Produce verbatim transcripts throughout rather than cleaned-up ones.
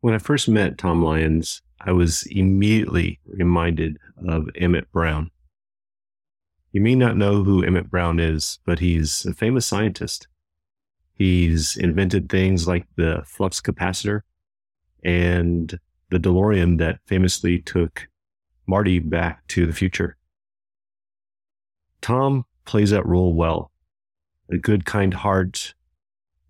When I first met Tom Lyons, I was immediately reminded of Emmett Brown. You may not know who Emmett Brown is, but he's a famous scientist. He's invented things like the flux capacitor and the DeLorean that famously took Marty back to the future. Tom plays that role well. A good, kind heart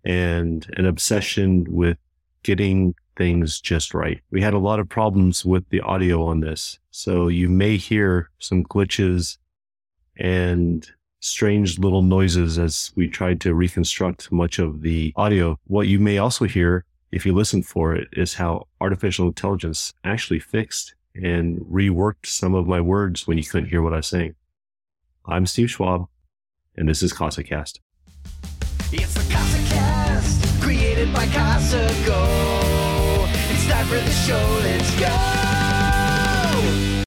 and an obsession with getting things just right. We had a lot of problems with the audio on this, so you may hear some glitches and strange little noises as we tried to reconstruct much of the audio. What you may also hear, if you listen for it, is how artificial intelligence actually fixed and reworked some of my words when you couldn't hear what I was saying. I'm Steve Schwab, and this is CasaCast. It's the CasaCast, created by CasaGo. It's time for the show, let's go!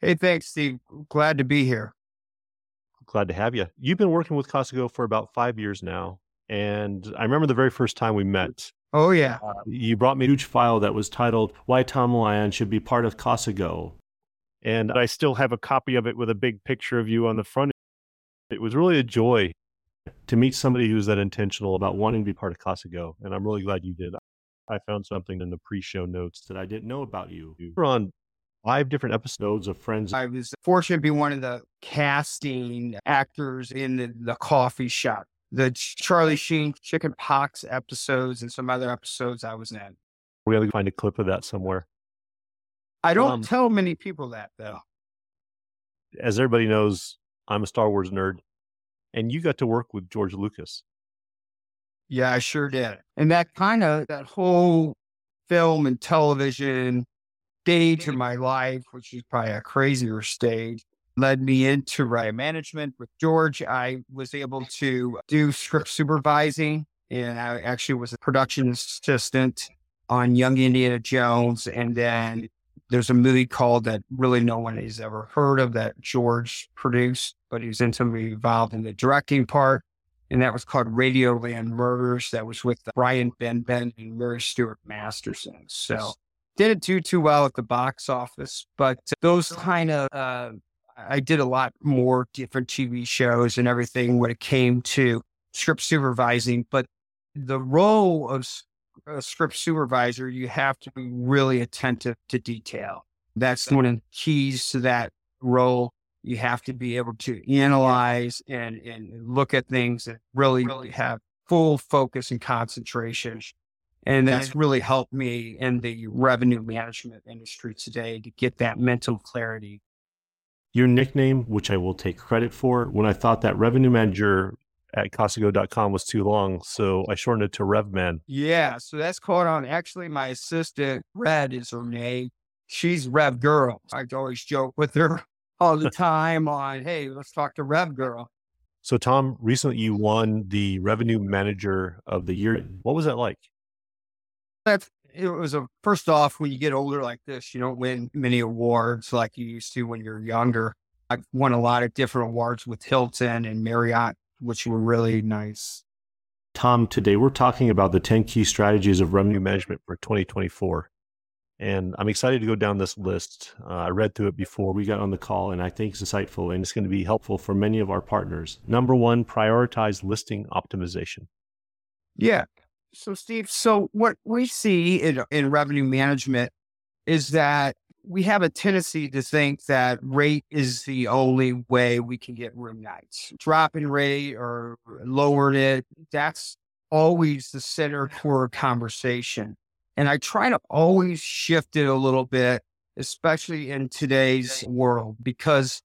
Hey, thanks, Steve. Glad to be here. Glad to have you. You've been working with CasaGo for about five years now, and I remember the very first time we met. Oh, yeah. Uh, you brought me a huge file that was titled, Why Tom Lyons Should Be Part of CasaGo. And I still have a copy of it with a big picture of you on the front. It was really a joy to meet somebody who's that intentional about wanting to be part of CasaGo, and I'm really glad you did. I found something in the pre-show notes that I didn't know about you. You were on five different episodes of Friends. I was fortunate to be one of the casting actors in the, the coffee shop, the Charlie Sheen chicken pox episodes, and some other episodes I was in. We have to find a clip of that somewhere. I don't um, tell many people that, though. As everybody knows, I'm a Star Wars nerd, and you got to work with George Lucas. Yeah, I sure did. And that kind of, that whole film and television stage of my life, which is probably a crazier stage, led me into writing management. With George, I was able to do script supervising, and I actually was a production assistant on Young Indiana Jones, and then there's a movie called that really no one has ever heard of that George produced, but he was intimately involved in the directing part. And that was called Radioland Murders. That was with Brian Benben and Mary Stewart Masterson. So didn't do too well at the box office, but those kind of, uh, I did a lot more different T V shows and everything when it came to script supervising. But the role of a script supervisor, you have to be really attentive to detail. That's one of the keys to that role. You have to be able to analyze and, and look at things and really, really have full focus and concentration. And that's really helped me in the revenue management industry today to get that mental clarity. Your nickname, which I will take credit for, when I thought that revenue manager at CasaGo dot com was too long, so I shortened it to RevMan. Yeah, so that's caught on. Actually, my assistant, Red is her name. She's Rev Girl. I always joke with her all the time on, hey, let's talk to Rev Girl. So Tom, recently you won the Revenue Manager of the Year. What was that like? That's, it was a, first off, when you get older like this, you don't win many awards like you used to when you're younger. I've won a lot of different awards with Hilton and Marriott, which were really nice. Tom, today we're talking about the ten key strategies of revenue management for twenty twenty-four. And I'm excited to go down this list. Uh, I read through it before we got on the call, and I think it's insightful, and it's going to be helpful for many of our partners. Number one, prioritize listing optimization. Yeah. So, Steve, so what we see in, in revenue management is that we have a tendency to think that rate is the only way we can get room nights. Dropping rate or lowering it, that's always the center core conversation. And I try to always shift it a little bit, especially in today's world, because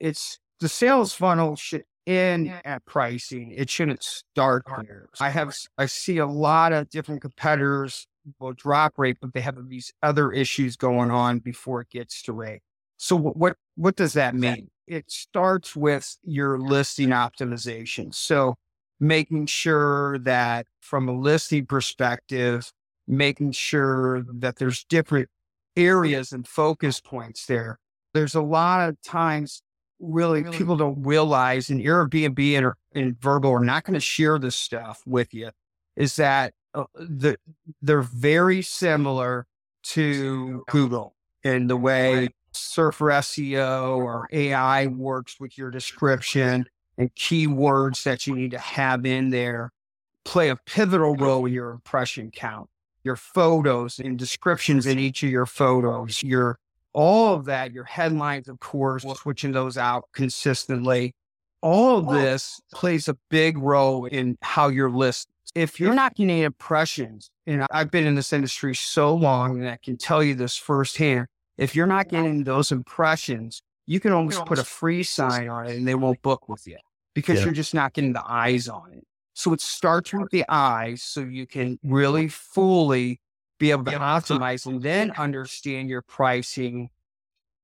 it's the sales funnel should end at pricing. It shouldn't start there. I have, I see a lot of different competitors will drop rate, but they have these other issues going on before it gets to rate. So what, what does that mean? It starts with your listing optimization. So making sure that from a listing perspective, making sure that there's different areas and focus points there. There's a lot of times really, really? people don't realize, and Airbnb and, and Vrbo are not going to share this stuff with you, is that Uh, the, they're very similar to Google in the way Surfer S E O or A I works with your description and keywords that you need to have in there play a pivotal role in your impression count, your photos and descriptions in each of your photos, your all of that, your headlines, of course, switching those out consistently. All of this plays a big role in how your list. If you're not getting impressions, and I've been in this industry so long, and I can tell you this firsthand, if you're not getting those impressions, you can almost put a free sign on it and they won't book with you because yeah. you're just not getting the eyes on it. So it starts with the eyes so you can really fully be able to optimize and then understand your pricing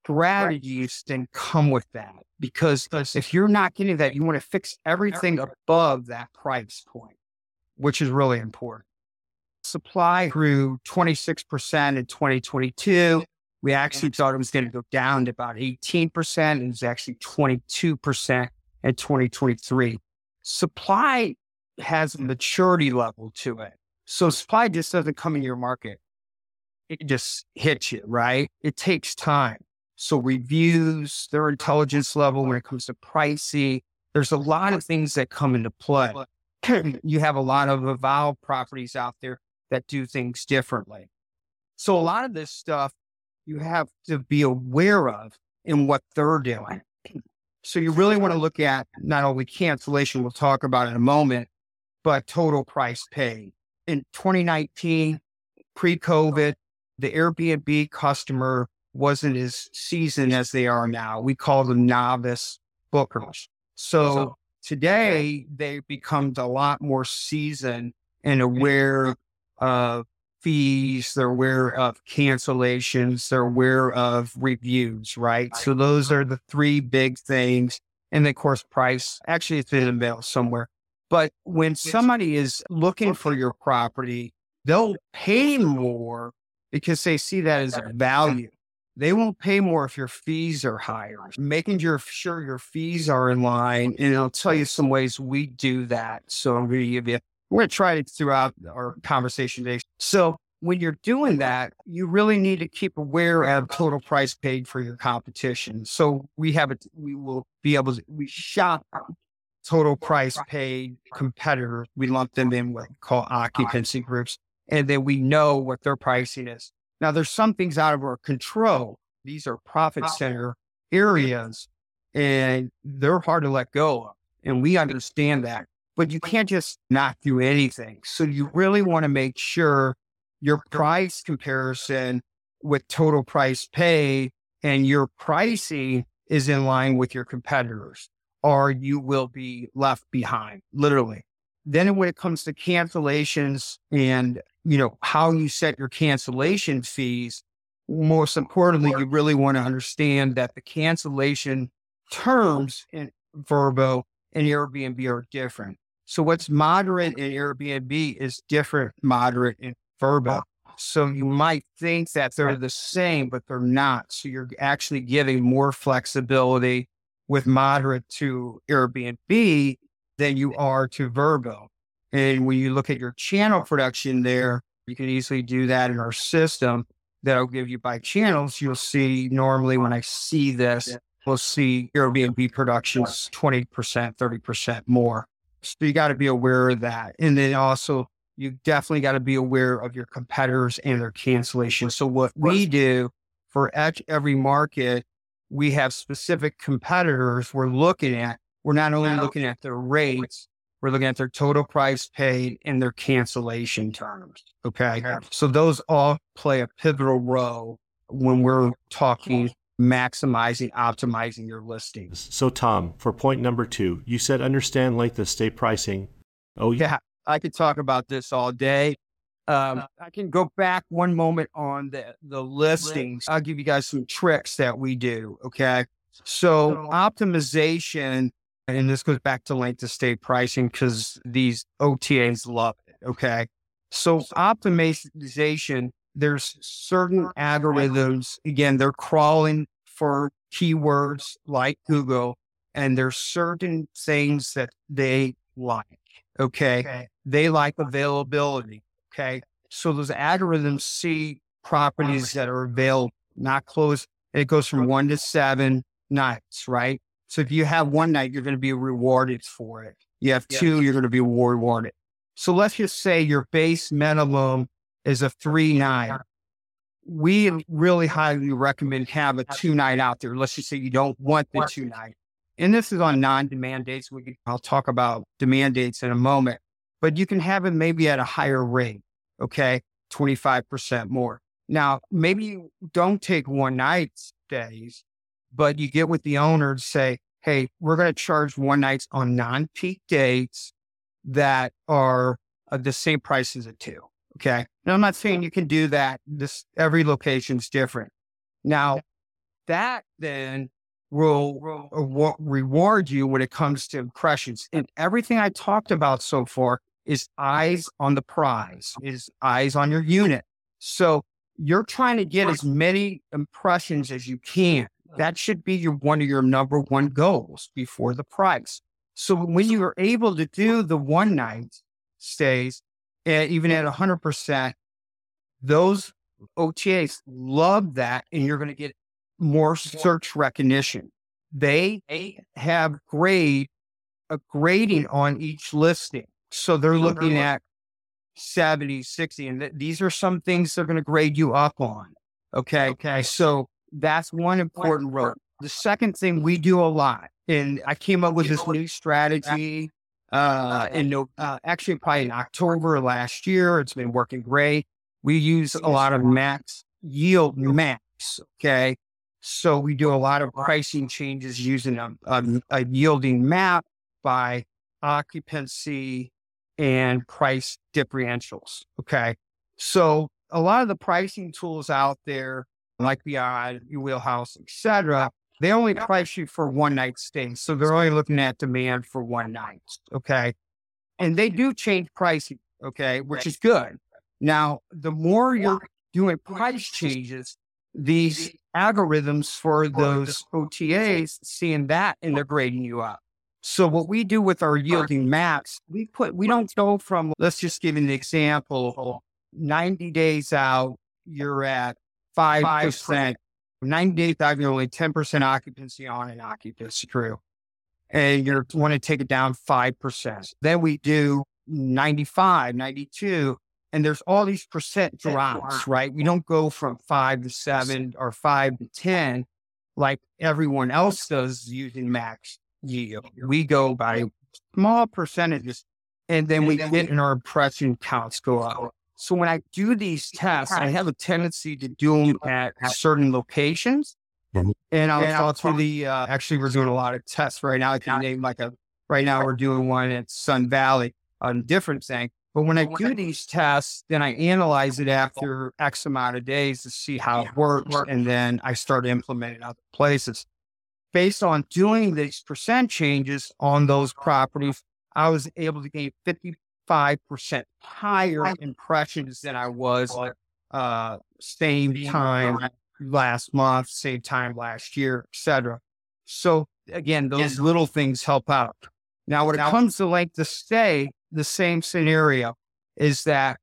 strategies then come with that. Because if you're not getting that, you want to fix everything above that price point, which is really important. Supply grew twenty-six percent in twenty twenty-two. We actually thought it was going to go down to about eighteen percent, and it was actually twenty-two percent in twenty twenty-three. Supply has a maturity level to it. So supply just doesn't come in your market. It just hits you, right? It takes time. So reviews, their intelligence level when it comes to pricing, there's a lot of things that come into play. You have a lot of evolved properties out there that do things differently. So a lot of this stuff, you have to be aware of in what they're doing. So you really want to look at not only cancellation, we'll talk about in a moment, but total price paid. In twenty nineteen, pre-COVID, the Airbnb customer wasn't as seasoned as they are now. We call them novice bookers. So today, they've become a lot more seasoned and aware of fees, they're aware of cancellations, they're aware of reviews, right? So those are the three big things. And of course, price, actually it's in the middle somewhere. But when somebody is looking for your property, they'll pay more because they see that as a value. They won't pay more if your fees are higher, making sure your fees are in line. And I'll tell you some ways we do that. So I'm going to give you We're going to try it throughout our conversation today. So when you're doing that, you really need to keep aware of total price paid for your competition. So we have it, we will be able to, we shop total price paid competitors. We lump them in what we call occupancy groups, and then we know what their pricing is. Now there's some things out of our control. These are profit center areas and they're hard to let go of. And we understand that. But you can't just not do anything. So you really want to make sure your price comparison with total price paid and your pricing is in line with your competitors, or you will be left behind, literally. Then when it comes to cancellations and, you know, how you set your cancellation fees, most importantly, you really want to understand that the cancellation terms in Vrbo and Airbnb are different. So what's moderate in Airbnb is different moderate in Vrbo. So you might think that they're the same, but they're not. So you're actually giving more flexibility with moderate to Airbnb than you are to Vrbo. And when you look at your channel production there, you can easily do that in our system that I'll give you by channels. You'll see normally when I see this, we'll see Airbnb productions twenty percent, thirty percent more. So you got to be aware of that. And then also, you definitely got to be aware of your competitors and their cancellations. So what we do for each, every market, we have specific competitors we're looking at. We're not only looking at their rates, we're looking at their total price paid and their cancellation terms. Okay. So those all play a pivotal role when we're talking maximizing, optimizing your listings. So Tom, for point number two, you said understand length of stay pricing. Oh yeah. yeah I could talk about this all day. Um, I can go back one moment on the, the listings. I'll give you guys some tricks that we do. Okay. So optimization, and this goes back to length of stay pricing because these O T As love it. Okay. So optimization, there's certain algorithms, again, they're crawling for keywords like Google, and there's certain things that they like, okay? okay? They like availability, okay? So those algorithms see properties that are available, not closed. It goes from one to seven nights, right? So if you have one night, you're going to be rewarded for it. You have two, yep. You're going to be rewarded. So let's just say your base minimum is a three night. We really highly recommend have a two night out there. Let's just say you don't want the two night. And this is on non-demand dates. We can, I'll talk about demand dates in a moment, but you can have it maybe at a higher rate. Okay. twenty-five percent more. Now, maybe you don't take one night stays, but you get with the owner to say, hey, we're going to charge one nights on non-peak dates that are the same price as a two. Okay. And I'm not saying you can do that. This, every location's different. Now that then will re- reward you when it comes to impressions. And everything I talked about so far is eyes on the prize, is eyes on your unit. So you're trying to get as many impressions as you can. That should be your one of your number one goals before the price. So when you are able to do the one night stays, and even at one hundred percent, those O T As love that, and you're going to get more search recognition. They have grade a grading on each listing. So they're looking at seventy, sixty, and th- these are some things they're going to grade you up on. Okay. Okay. So that's one important role. The second thing we do a lot, and I came up with this new strategy uh, in no, uh, actually probably in October of last year. It's been working great. We use a lot of max yield maps. Okay. So we do a lot of pricing changes using a, a, a yielding map by occupancy and price differentials. Okay. So a lot of the pricing tools out there, like Beyond, Wheelhouse, et cetera, they only price you for one night stays. So they're only looking at demand for one night. Okay. And they do change pricing. Okay. Which is good. Now, the more you're doing price changes, these algorithms for those O T As, seeing that, and they're grading you up. So what we do with our yielding maps, we put, we don't go from, let's just give an example, ninety days out, you're at five percent, ninety days out, you're only ten percent occupancy on an occupancy crew, and you want to take it down five percent. Then we do ninety-five, ninety-two, and there's all these percent drops, right? We don't go from five to seven or five to ten like everyone else does using max yield. We go by small percentages, and then we get in our impression counts go up. So when I do these tests, I have a tendency to do them at certain locations, and I'll yeah, talk to the, uh, actually we're doing a lot of tests right now. I can name like a, right now we're doing one at Sun Valley on different thing. But when I do these tests, then I analyze it after X amount of days to see how it works. And then I start implementing other places. Based on doing these percent changes on those properties, I was able to gain fifty-five percent higher impressions than I was uh, same time last month, same time last year, et cetera. So again, those little things help out. Now, when it comes to length of stay, the same scenario is that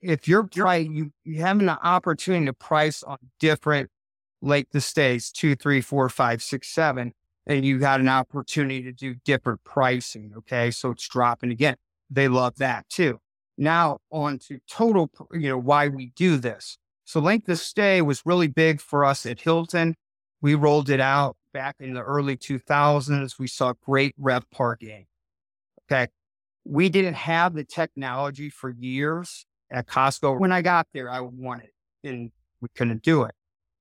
if you're right, you, you have an opportunity to price on different length of stays, two, three, four, five, six, seven, and you got an opportunity to do different pricing. Okay. So it's dropping again. They love that too. Now on to total, you know, why we do this. So length of stay was really big for us at Hilton. We rolled it out back in the early two thousands. We saw great RevPAR gain. Okay. We didn't have the technology for years at CasaGo. When I got there, I wanted it and we couldn't do it.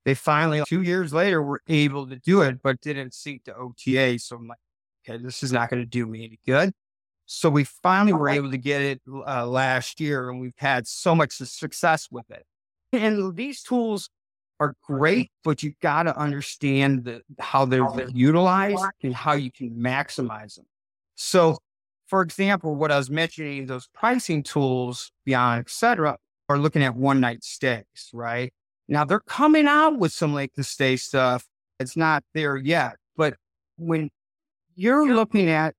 They finally, two years later, were able to do it, but didn't seek the O T A. So I'm like, okay, this is not going to do me any good. So we finally were able to get it uh, last year, and we've had so much success with it. And these tools are great, but you've got to understand the, how they're utilized and how you can maximize them. So for example, what I was mentioning, those pricing tools, Beyond, et cetera, are looking at one night stays, right? Now they're coming out with some length of stay stuff. It's not there yet, but when you're looking at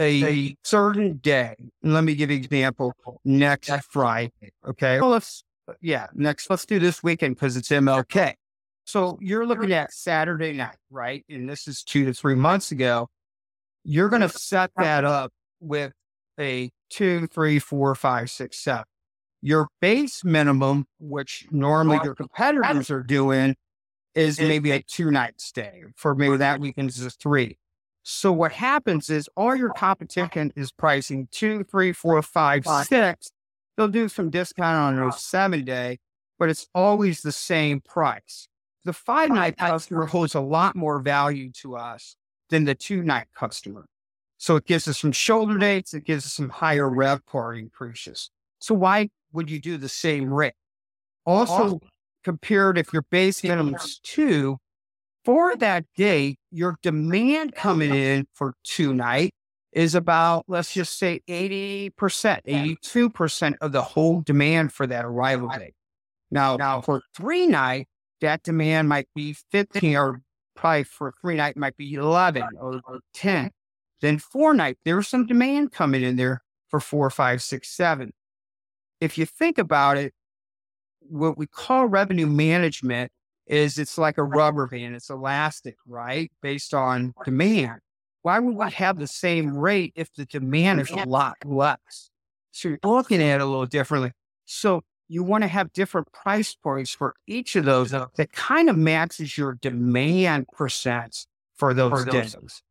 a, a certain day, let me give you an example, next Friday, okay? Well, let's yeah, next, let's do this weekend because it's M L K. So you're looking at Saturday night, right? And this is two to three months ago. You're going to set that up with a two, three, four, five, six, seven. Your base minimum, which normally your competitors are doing, is maybe a two-night stay. For maybe that weekend is a three. So what happens is all your competition is pricing two, three, four, five, six. They'll do some discount on those seven-day, but it's always the same price. The five-night customer holds a lot more value to us than the two-night customer. So it gives us some shoulder dates. It gives us some higher RevPAR increases. So why would you do the same rate? Also, compared if your base minimum is two, for that day, your demand coming in for two night is about, let's just say eighty percent, eighty-two percent of the whole demand for that arrival date. Now, now for three night, that demand might be fifteen, or probably for three night might be eleven or, or ten. Then four night, there's some demand coming in there for four, five, six, seven. If you think about it, what we call revenue management is it's like a rubber band. It's elastic, right? Based on demand. Why would we have the same rate if the demand is a lot less? So you're looking at it a little differently. So you want to have different price points for each of those that kind of matches your demand percents for those, for those days.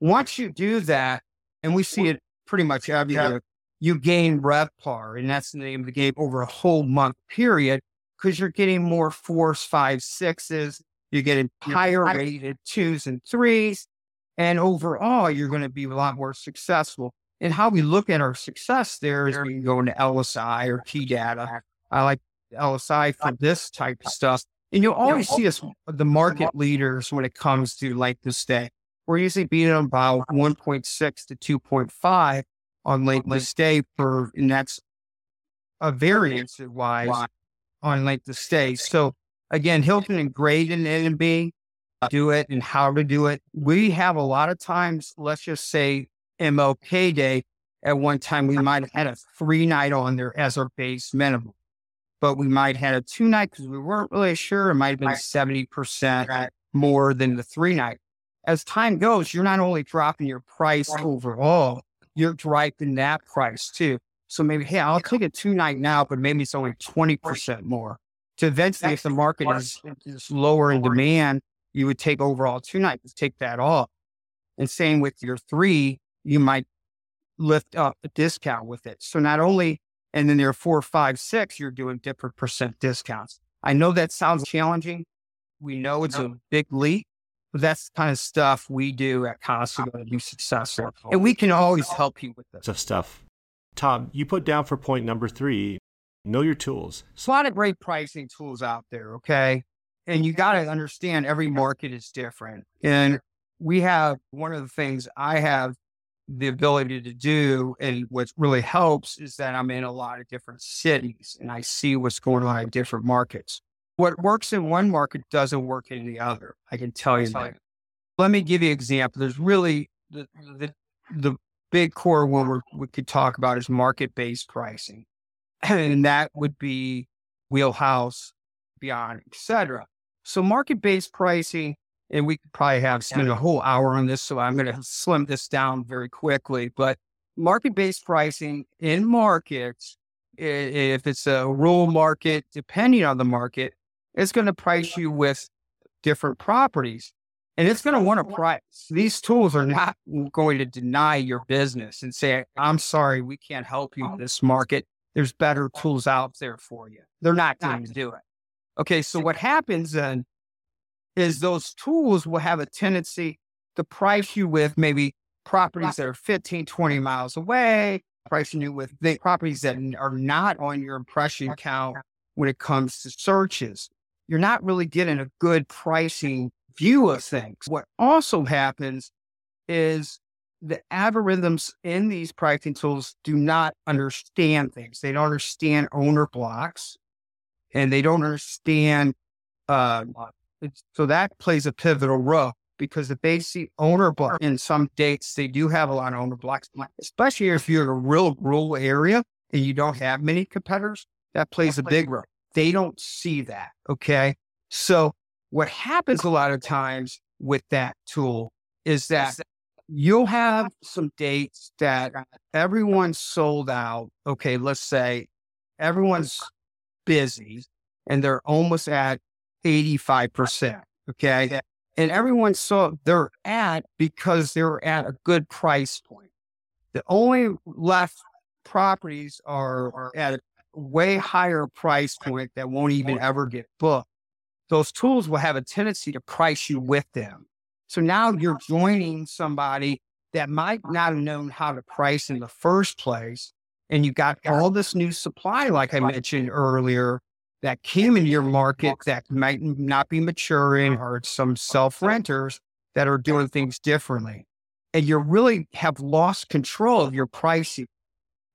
Once you do that, and we see it pretty much every year, you gain RevPAR, and that's the name of the game, over a whole month period, because you're getting more fours, fives, sixes. You're getting higher rated twos and threes. And overall, you're going to be a lot more successful. And how we look at our success there is we can go into L S I or key data. I like L S I for this type of stuff. And you'll always see us, the market leaders, when it comes to length of stay. We're usually beating about one point six to two point five. on length of stay for, and that's a variance wise on length of stay. So again, Hilton and Grade and Airbnb do it and how to do it. We have a lot of times, let's just say M L K Day. At one time, we might have had a three night on there as our base minimum, but we might have had a two night because we weren't really sure. It might have been seventy percent more than the three night. As time goes, you're not only dropping your price overall, you're driving that price too. So maybe, hey, I'll take a two night now, but maybe it's only twenty percent more. To eventually, if the market is, is lower in demand, you would take overall two night, take that off. And same with your three, you might lift up a discount with it. So not only, and then there are four, five, six, you're doing different percent discounts. I know that sounds challenging. We know it's a big leap. That's the kind of stuff we do at CasaGo to be successful. And we can always help you with this. So stuff. Tom, you put down for point number three, know your tools. There's a lot of great pricing tools out there, okay? And you got to understand every market is different. And we have, one of the things I have the ability to do, and what really helps, is that I'm in a lot of different cities and I see what's going on in different markets. What works in one market doesn't work in the other. I can tell you that. Let me give you an example. There's really the the, the big core one we're, we could talk about is market-based pricing. And that would be Wheelhouse, Beyond, et cetera. So market-based pricing, and we could probably have spent a whole hour on this, so I'm going to slim this down very quickly. But market-based pricing in markets, if it's a rural market, depending on the market, it's going to price you with different properties, and it's going to want to price. These tools are not going to deny your business and say, I'm sorry, we can't help you in this market. There's better tools out there for you. They're not going to do it. Okay, so what happens then is those tools will have a tendency to price you with maybe properties that are fifteen, twenty miles away, pricing you with the properties that are not on your impression count when it comes to searches. You're not really getting a good pricing view of things. What also happens is the algorithms in these pricing tools do not understand things. They don't understand owner blocks, and they don't understand. Uh, so that plays a pivotal role, because if they see owner block in some dates, they do have a lot of owner blocks, especially if you're in a real rural area and you don't have many competitors, that plays a big role. They don't see that, okay? So what happens a lot of times with that tool is that you'll have some dates that everyone's sold out. Okay, let's say everyone's busy and they're almost at eighty-five percent, okay? And everyone saw their ad because they were at a good price point. The only left properties are, are at a way higher price point that won't even ever get booked. Those tools will have a tendency to price you with them. So now you're joining somebody that might not have known how to price in the first place. And you got all this new supply, like I mentioned earlier, that came into your market that might not be maturing, or some self-renters that are doing things differently. And you really have lost control of your pricing.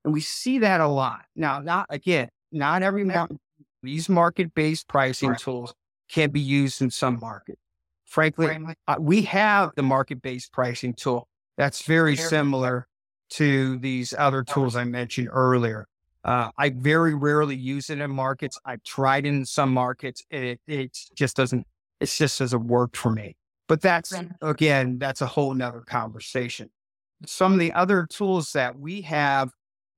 And we see that a lot. Now, not again, not every mountain, these market-based pricing tools can be used in some markets. Frankly, uh, we have the market-based pricing tool that's very similar to these other tools I mentioned earlier. Uh, I very rarely use it in markets. I've tried it in some markets. It, it just doesn't, it just doesn't work for me. But that's, again, that's a whole nother conversation. Some of the other tools that we have,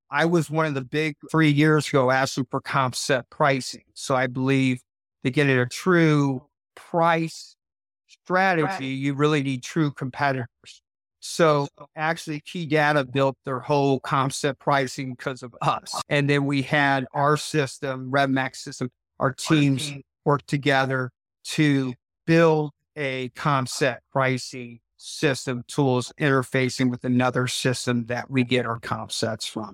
I was one of the big three years ago asking for comp set pricing. So I believe to get it a true price strategy, right, you really need true competitors. So actually, Key Data built their whole concept pricing because of us. And then we had our system, RevMax system, our teams work together to build a concept pricing system, tools interfacing with another system that we get our comp sets from.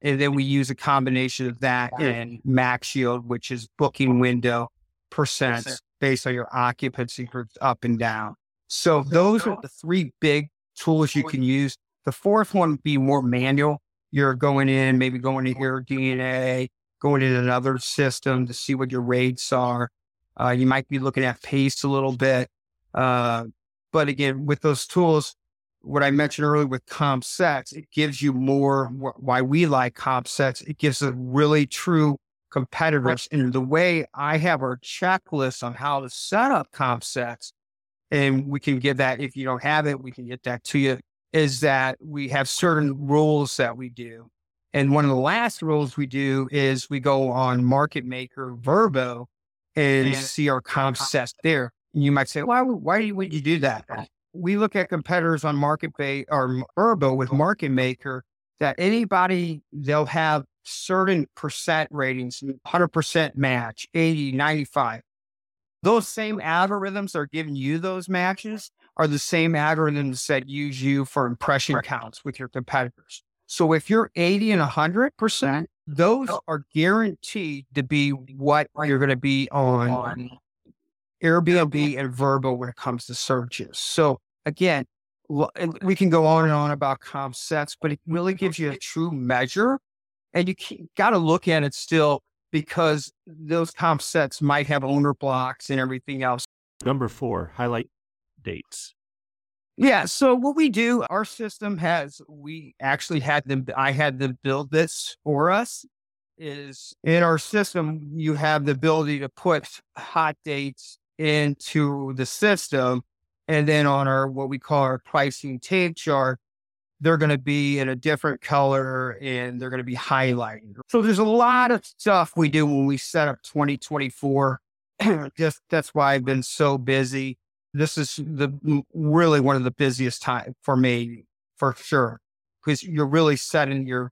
And then we use a combination of that and Max Yield, which is booking window percents based on your occupancy groups up and down. So those are the three big tools you can use. The fourth one would be more manual. You're going in, maybe going to AirDNA, going in another system to see what your rates are. Uh, you might be looking at pace a little bit. Uh, but again, with those tools, what I mentioned earlier with comp sets, it gives you more, wh- why we like comp sets. It gives us really true competitors. And the way I have our checklist on how to set up comp sets, and we can give that, if you don't have it, we can get that to you, is that we have certain rules that we do. And one of the last rules we do is we go on MarketMaker, Vrbo, and yeah. see our comp sets there. And you might say, why, why do you, would you do that? We look at competitors on MarketMaker or Vrbo with MarketMaker that anybody, they'll have certain percent ratings, one hundred percent match, eighty, ninety-five. Those same algorithms that are giving you those matches are the same algorithms that use you for impression counts with your competitors. So if you're eighty and one hundred percent, those are guaranteed to be what you're going to be on Airbnb and Vrbo when it comes to searches. So again, we can go on and on about comp sets, but it really gives you a true measure. And you got to look at it still, because those comp sets might have owner blocks and everything else. Number four, highlight dates. Yeah. So what we do, our system has, we actually had them, I had them build this for us, is in our system, you have the ability to put hot dates into the system. And then on our, what we call our pricing tape chart, they're going to be in a different color and they're going to be highlighted. So there's a lot of stuff we do when we set up twenty twenty-four. Just that's why I've been so busy. This is the really one of the busiest time for me, for sure, because you're really setting your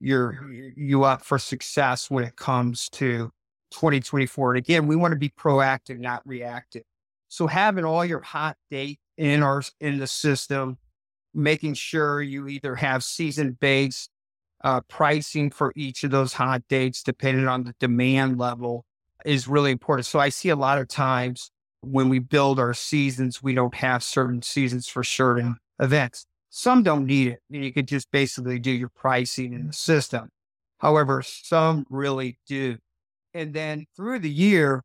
your you up for success when it comes to twenty twenty-four. And again, we want to be proactive, not reactive. So having all your hot date in our in the system, making sure you either have season-based uh, pricing for each of those hot dates, depending on the demand level, is really important. So I see a lot of times when we build our seasons, we don't have certain seasons for certain events. Some don't need it. You could just basically do your pricing in the system. However, some really do. And then through the year,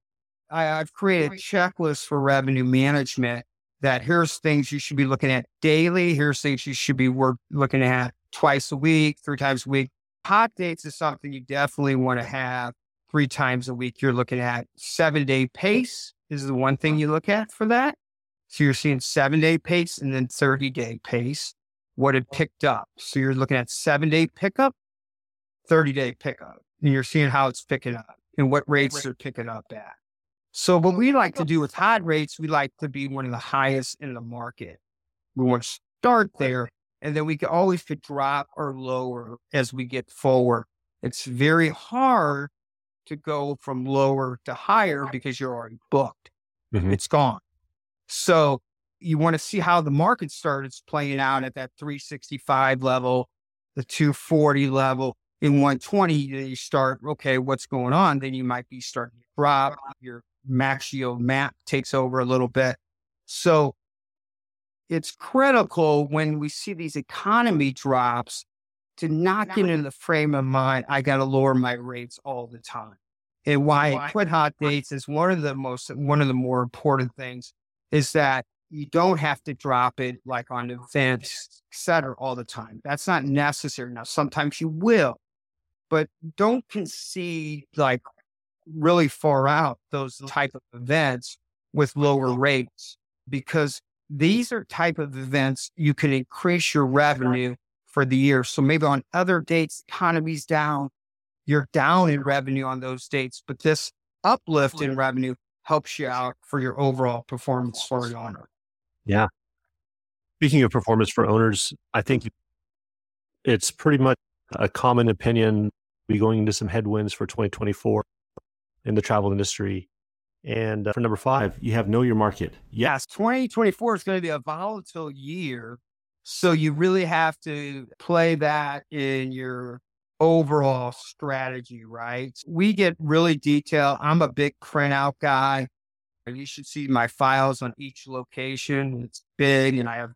I, I've created checklists for revenue management that here's things you should be looking at daily. Here's things you should be work, looking at twice a week, three times a week. Hot dates is something you definitely want to have. three times a week, you're looking at seven day pace is the one thing you look at for that. So you're seeing seven day pace and then thirty day pace, what it picked up. So you're looking at seven day pickup, thirty day pickup, and you're seeing how it's picking up and what rates they're picking up at. So what we like to do with hot rates, we like to be one of the highest in the market. We want to start there, and then we can always could drop or lower as we get forward. It's very hard to go from lower to higher because you're already booked. Mm-hmm. It's gone. So you want to see how the market starts playing out at that three sixty-five level, the two forty level. In one twenty, then you start, okay, what's going on? Then you might be starting to drop. Your max yield map takes over a little bit. So it's critical when we see these economy drops to not get in the frame of mind, I got to lower my rates all the time. And why I quit hot rates is one of the most, one of the more important things is that you don't have to drop it like on events, et cetera, all the time. That's not necessary. Now, sometimes you will, but don't concede like really far out those type of events with lower rates, because these are type of events you can increase your revenue for the year. So maybe on other dates, economy's down, you're down in revenue on those dates, but this uplift in revenue helps you out for your overall performance for an owner. Yeah. Speaking of performance for owners, I think it's pretty much a common opinion. We're going into some headwinds for twenty twenty-four in the travel industry. And for number five, you have know your market. Yes, twenty twenty-four is going to be a volatile year. So you really have to play that in your overall strategy, right? We get really detailed. I'm a big printout guy. And you should see my files on each location. It's big and I have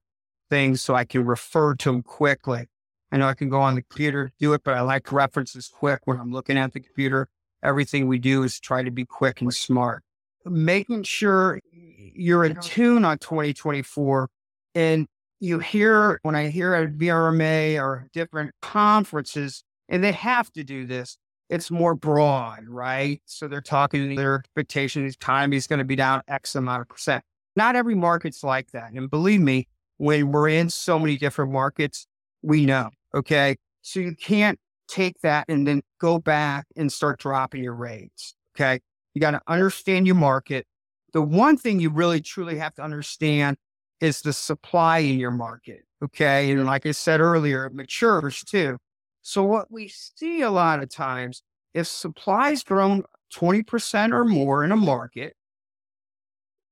things so I can refer to them quickly. I know I can go on the computer, do it, but I like references quick when I'm looking at the computer. Everything we do is try to be quick and smart. Making sure you're in tune on twenty twenty-four. And you hear, when I hear at B R M A or different conferences, and they have to do this, it's more broad, right? So they're talking their expectation, the economy is going to be down X amount of percent. Not every market's like that. And believe me, when we're in so many different markets, we know, okay? So you can't take that and then go back and start dropping your rates, okay? You got to understand your market. The one thing you really truly have to understand is the supply in your market, okay? And like I said earlier, it matures too. So what we see a lot of times, if supply's grown twenty percent or more in a market,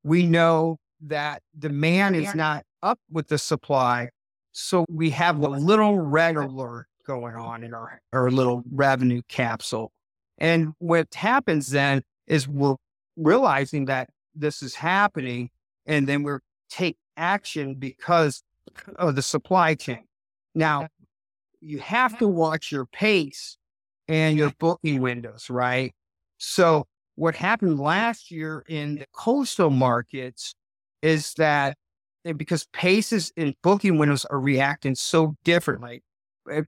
we know that demand is not up with the supply. So we have a little red alert going on in our, our little revenue capsule. And what happens then is we're realizing that this is happening, and then we're take action because of the supply chain. Now, you have to watch your pace and your booking windows, right? So what happened last year in the coastal markets is that because paces and booking windows are reacting so differently,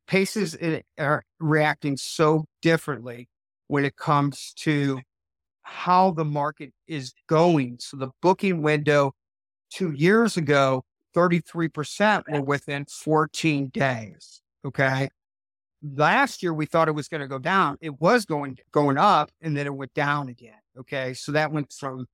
paces are reacting so differently when it comes to how the market is going. So the booking window two years ago, thirty-three percent were within fourteen days. Okay. Last year, we thought it was going to go down. It was going, going up, and then it went down again. Okay. So that went from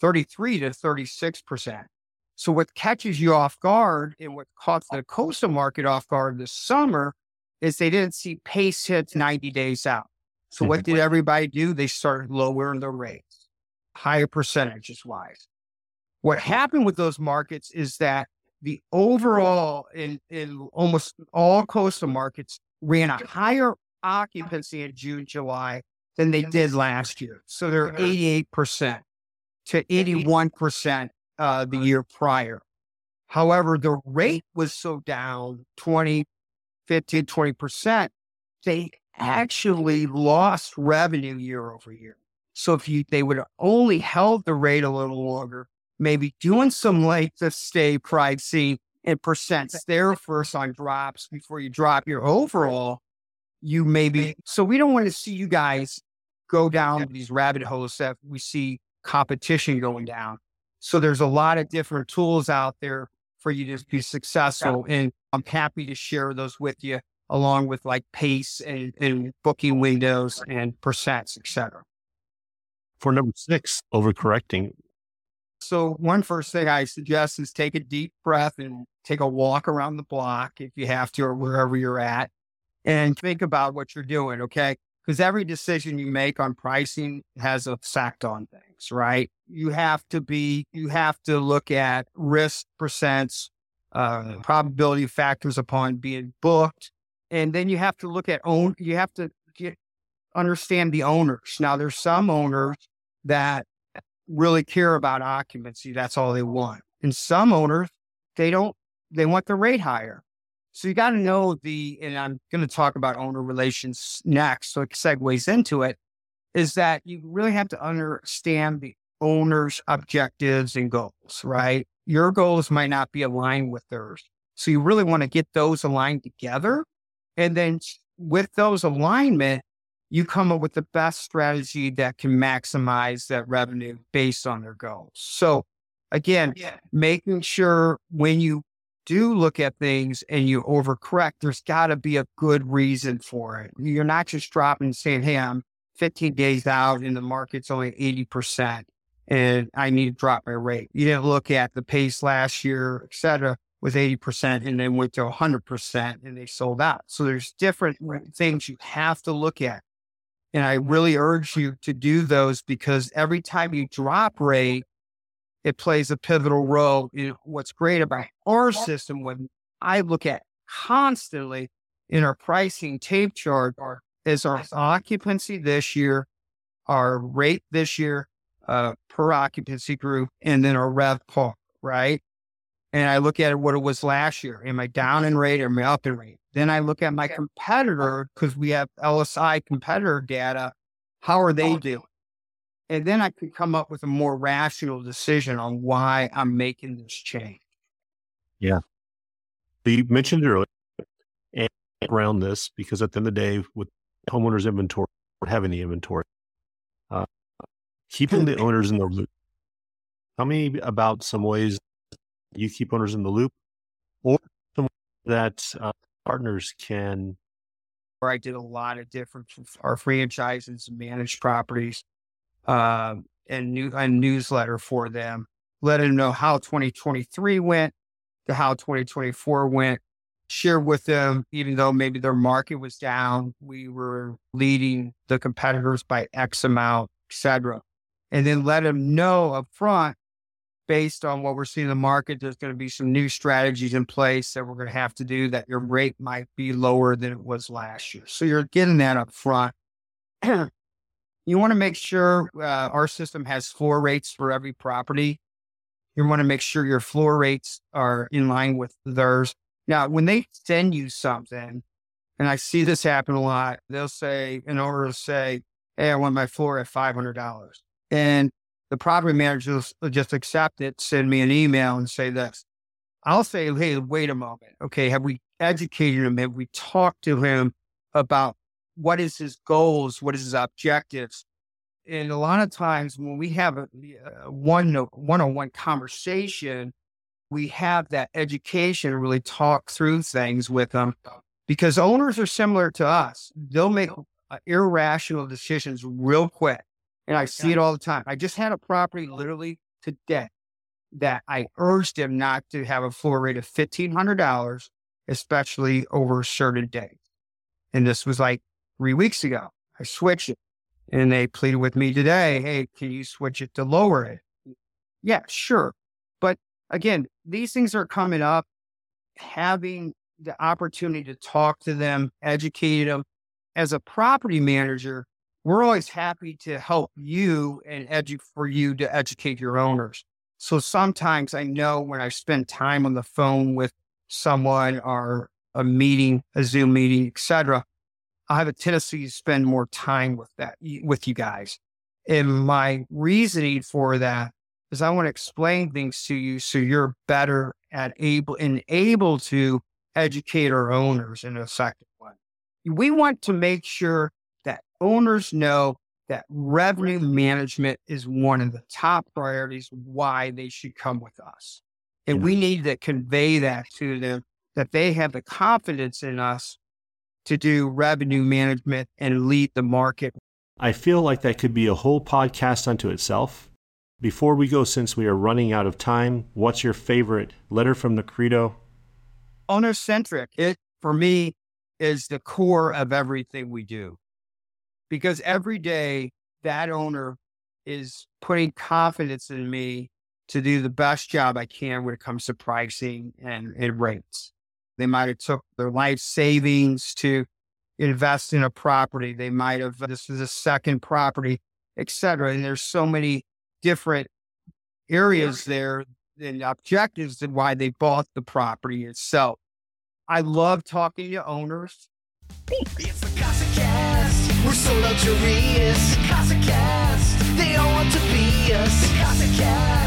thirty-three to thirty-six percent. So what catches you off guard and what caught the coastal market off guard this summer is they didn't see pace hits ninety days out. So what did everybody do? They started lowering their rates, higher percentages wise. What happened with those markets is that the overall, in, in almost all coastal markets, ran a higher occupancy in June, July than they did last year. So they're eighty-eight percent to eighty-one percent uh, the year prior. However, the rate was so down twenty, fifteen, twenty percent, they actually lost revenue year over year. So if you, they would have only held the rate a little longer, maybe doing some length of stay pricing and percents there first on drops before you drop your overall, you maybe. So we don't want to see you guys go down yeah. these rabbit holes that we see competition going down. So there's a lot of different tools out there for you to be successful. Yeah. And I'm happy to share those with you, along with like pace and, and booking windows and percents, et cetera. For number six, overcorrecting. So one first thing I suggest is take a deep breath and take a walk around the block if you have to, or wherever you're at, and think about what you're doing, okay? Because every decision you make on pricing has an effect on things, right? You have to be, you have to look at risk percents, uh, probability factors upon being booked. And then you have to look at own, you have to get, understand the owners. Now there's some owners that really care about occupancy. That's all they want. And some owners, they don't, they want the rate higher. So you got to know the, and I'm going to talk about owner relations next, so it segues into it, is that you really have to understand the owner's objectives and goals, right? Your goals might not be aligned with theirs. So you really want to get those aligned together. And then with those alignment, you come up with the best strategy that can maximize that revenue based on their goals. So again, yeah. making sure when you do look at things and you overcorrect, there's got to be a good reason for it. You're not just dropping and saying, hey, I'm fifteen days out and the market's only eighty percent and I need to drop my rate. You didn't look at the pace last year, et cetera, was eighty percent and then went to one hundred percent and they sold out. So there's different things you have to look at. And I really urge you to do those, because every time you drop rate, it plays a pivotal role. You know, what's great about our system, when I look at constantly in our pricing tape chart, our, is our occupancy this year, our rate this year uh, per occupancy group, and then our RevPAR, right? And I look at what it was last year. Am I down in rate or am I up in rate? Then I look at my competitor, because we have L S I competitor data. How are they doing? And then I could come up with a more rational decision on why I'm making this change. Yeah. You mentioned earlier, and around this, because at the end of the day, with homeowners' inventory, or having the inventory, uh, keeping the owners in the loop. Tell me about some ways you keep owners in the loop, or some that uh, partners can. I did a lot of different with our franchises and managed properties. Uh, and new, a newsletter for them, let them know how twenty twenty-three went, to how twenty twenty-four went, share with them, even though maybe their market was down, we were leading the competitors by X amount, et cetera. And then let them know up front, based on what we're seeing in the market, there's going to be some new strategies in place that we're going to have to do, that your rate might be lower than it was last year. So you're getting that up front. You want to make sure uh, our system has floor rates for every property. You want to make sure your floor rates are in line with theirs. Now, when they send you something, and I see this happen a lot, they'll say, an owner will say, hey, I want my floor at five hundred dollars. And the property manager will just accept it, send me an email and say this. I'll say, hey, wait a moment. Okay, have we educated him? Have we talked to him about what is his goals? What is his objectives? And a lot of times when we have a, a one, one-on-one conversation, we have that education, really talk through things with them, because owners are similar to us. They'll make irrational decisions real quick. And I see it all the time. I just had a property literally today that I urged him not to have a floor rate of fifteen hundred dollars, especially over a certain day. And this was like three weeks ago. I switched it, and they pleaded with me today. Hey, can you switch it to lower it? Yeah, sure. But again, these things are coming up. Having the opportunity to talk to them, educate them. As a property manager, we're always happy to help you and edu- for you to educate your owners. So sometimes I know when I spend time on the phone with someone, or a meeting, a Zoom meeting, et cetera, I have a tendency to spend more time with that, with you guys. And my reasoning for that is I want to explain things to you so you're better at able and able to educate our owners in a second one. We want to make sure that owners know that revenue management is one of the top priorities, why they should come with us. And yeah. we need to convey that to them, that they have the confidence in us to do revenue management and lead the market. I feel like that could be a whole podcast unto itself. Before we go, since we are running out of time, what's your favorite letter from the credo? Owner-centric. It, for me, is the core of everything we do. Because every day, that owner is putting confidence in me to do the best job I can when it comes to pricing and, and rates. They might have took their life savings to invest in a property. They might have, this is a second property, et cetera. And there's so many different areas there and objectives and why they bought the property itself. I love talking to owners. Thanks. It's the CasaCast. We're so luxurious. CasaCast. They all want to be us. CasaCast.